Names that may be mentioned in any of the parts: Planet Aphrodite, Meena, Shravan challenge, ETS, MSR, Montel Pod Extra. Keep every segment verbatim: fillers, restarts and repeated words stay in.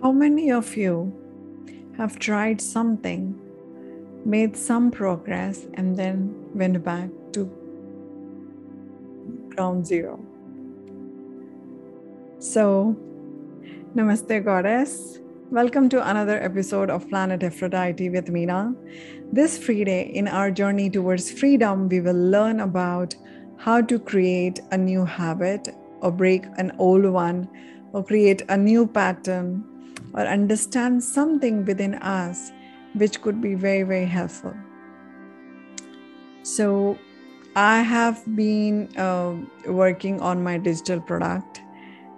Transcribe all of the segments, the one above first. How many of you have tried something, made some progress, and then went back to ground zero? So, Namaste Goddess. Welcome to another episode of Planet Aphrodite with Meena. This free day, in our journey towards freedom, we will learn about how to create a new habit or break an old one or create a new pattern or understand something within us which could be very, very helpful. So I have been uh, working on my digital product,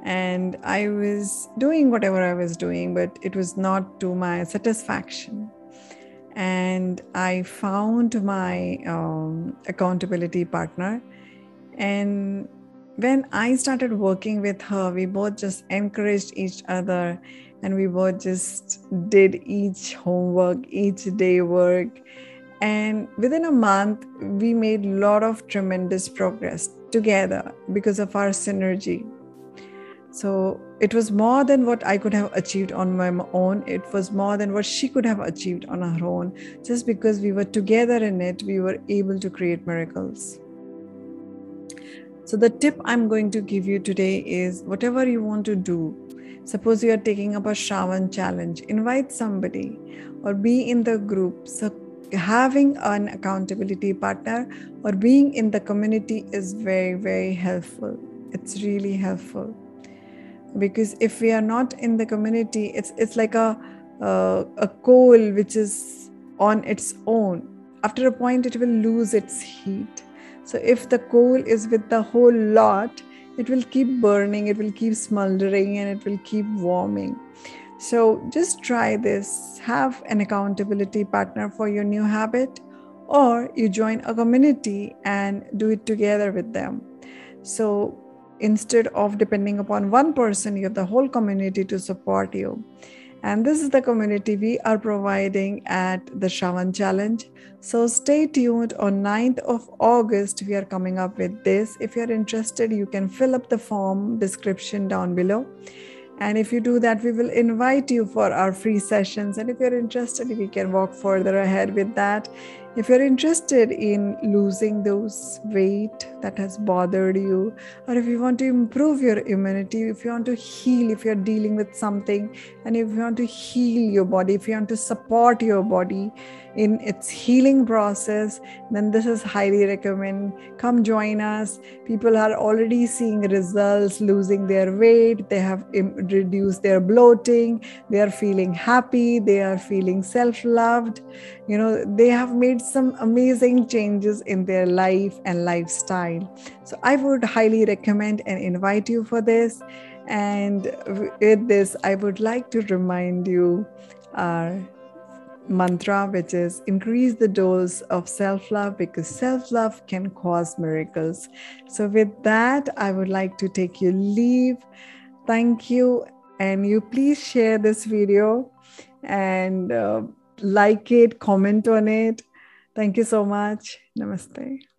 and I was doing whatever I was doing, but it was not to my satisfaction. And I found my um, accountability partner, and when I started working with her, we both just encouraged each other, and we both just did each homework, each day work. And within a month, we made a lot of tremendous progress together because of our synergy. So it was more than what I could have achieved on my own. It was more than what she could have achieved on her own. Just because we were together in it, we were able to create miracles. So the tip I'm going to give you today is, whatever you want to do, suppose you are taking up a Shravan challenge, invite somebody or be in the group. So having an accountability partner or being in the community is very, very helpful. It's really helpful. Because if we are not in the community, it's it's like a uh, a coal which is on its own. After a point, it will lose its heat. So if the coal is with the whole lot, it will keep burning, it will keep smoldering, and it will keep warming. So just try this. Have an accountability partner for your new habit, or you join a community and do it together with them. So instead of depending upon one person, you have the whole community to support you. And this is the community we are providing at the Shravan Challenge. So stay tuned. On ninth of August, we are coming up with this. If you're interested, you can fill up the form description down below. And if you do that, we will invite you for our free sessions. And if you're interested, we can walk further ahead with that. If you're interested in losing those weight that has bothered you, or if you want to improve your immunity, if you want to heal, if you're dealing with something, and if you want to heal your body, if you want to support your body in its healing process, then this is highly recommend. Come join us. People are already seeing results, losing their weight, they have reduced their bloating, they are feeling happy, they are feeling self-loved. You know, they have made some amazing changes in their life and lifestyle. So I would highly recommend and invite you for this. And with this, I would like to remind you our mantra, which is increase the dose of self-love, because self-love can cause miracles. So with that, I would like to take your leave. Thank you. And you please share this video and uh, like it, comment on it. Thank you so much. Namaste.